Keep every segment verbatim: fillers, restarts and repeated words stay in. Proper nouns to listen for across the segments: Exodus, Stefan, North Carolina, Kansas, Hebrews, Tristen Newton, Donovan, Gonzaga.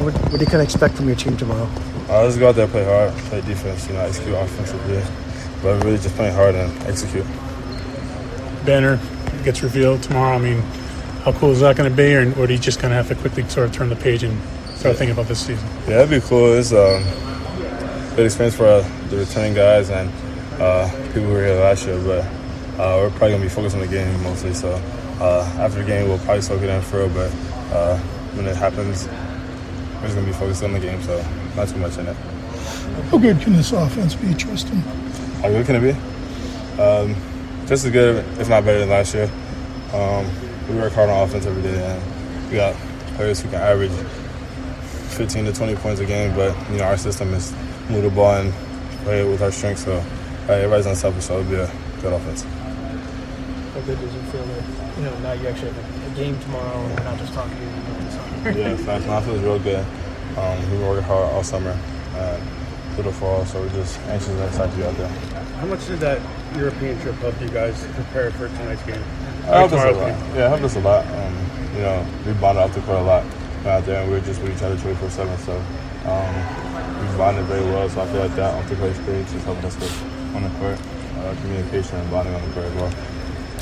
What, what do you kind of expect from your team tomorrow? I just go out there and play hard, play defense, you know, execute offensively. But really just playing hard and execute. Banner gets revealed tomorrow. I mean, how cool is that going to be? Or, or do you just kind of have to quickly sort of turn the page and start yeah. thinking about this season? Yeah, that'd be cool. It's a um, good experience for uh, the returning guys and uh, people who were here last year. But uh, we're probably going to be focused on the game mostly. So uh, after the game, we'll probably soak it in for real. But uh, when it happens, we're just going to be focused on the game. So not too much in it. How good can this offense be, Tristan? How good can it be? Um, just as good, if not better than last year. Um, we work hard on offense every day, and we got players who can average fifteen to twenty points a game, but, you know, our system is move the ball and play it with our strength, so uh, everybody's unselfish, so it'll be a good offense. How good does it feel that, you know, now you actually have a game tomorrow and we're not just talking to you? Yeah, in fact, now it feels real good. Um, we worked hard all summer. Uh, the fall, so we're just anxious and excited to be out there. How much did that European trip help you guys prepare for tonight's game? It helped us a lot. Yeah, it helped us a lot. Um, you know, we bonded off the court a lot out there, and we were just with each other twenty-four seven, so um, we bonded very well, so I feel like that off the court experience is helping us with on the court, uh, communication and bonding on the court as well.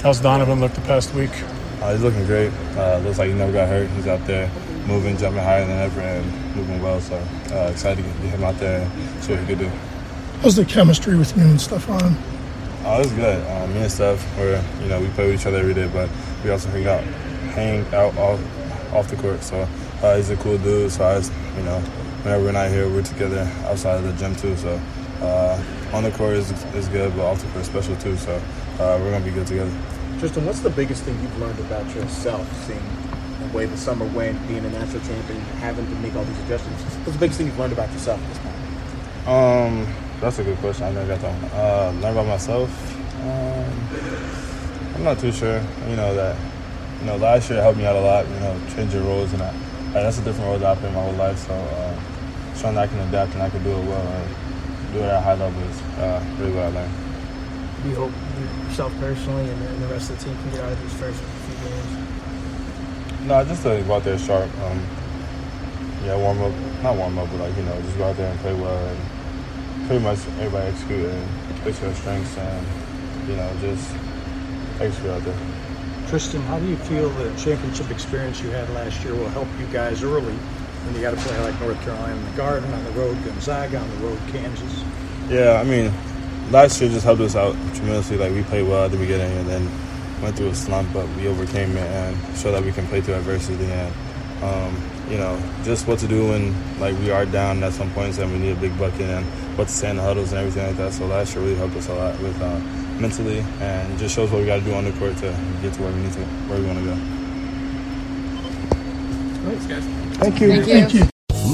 How's Donovan looked the past week? Uh, he's looking great. Uh, looks like he never got hurt. He's out there moving, jumping higher than ever, and moving well. So uh, excited to get him out there and see what he could do. How's the chemistry with you and Stefan? Oh, it's good. Uh, me and Steph, we're, you know, we play with each other every day, but we also hang out, hang out off, off the court. So uh, he's a cool dude. So I, just, you know, whenever we're not here, we're together outside of the gym too. So uh, on the court is is good, but off the court is special too. So uh, we're gonna be good together. Tristan, what's the biggest thing you've learned about yourself, seeing the way the summer went, being a national champion, having to make all these adjustments? What's the biggest thing you've learned about yourself at this point? Um, that's a good question. I never got that one. Uh, learn about myself? Um, I'm not too sure. You know, that, you know, last year helped me out a lot, you know, changing roles. And I, like, that's a different role that I've been my whole life. So uh, showing that I can adapt and I can do it well and do it at a high level is uh, really what I learned. Do you hope yourself personally and the rest of the team can get out of these first few games? No, I just uh, go out there sharp. Um, yeah, warm up. Not warm up, but, like, you know, just go out there and play well. And pretty much everybody execute and play to their strengths and, you know, just execute out there. Tristan, how do you feel the championship experience you had last year will help you guys early when you got to play like North Carolina in the Garden, on the road Gonzaga, on the road Kansas? Yeah, I mean, last year just helped us out tremendously. Like, we played well at the beginning and then went through a slump, but we overcame it and showed that we can play through adversity and, um, you know, just what to do when, like, we are down at some points and we need a big bucket and what to say in the huddles and everything like that. So last year really helped us a lot with uh, mentally and just shows what we got to do on the court to get to where we need to, where we want to go. Thanks, guys. Thank you. Thank you. Thank you.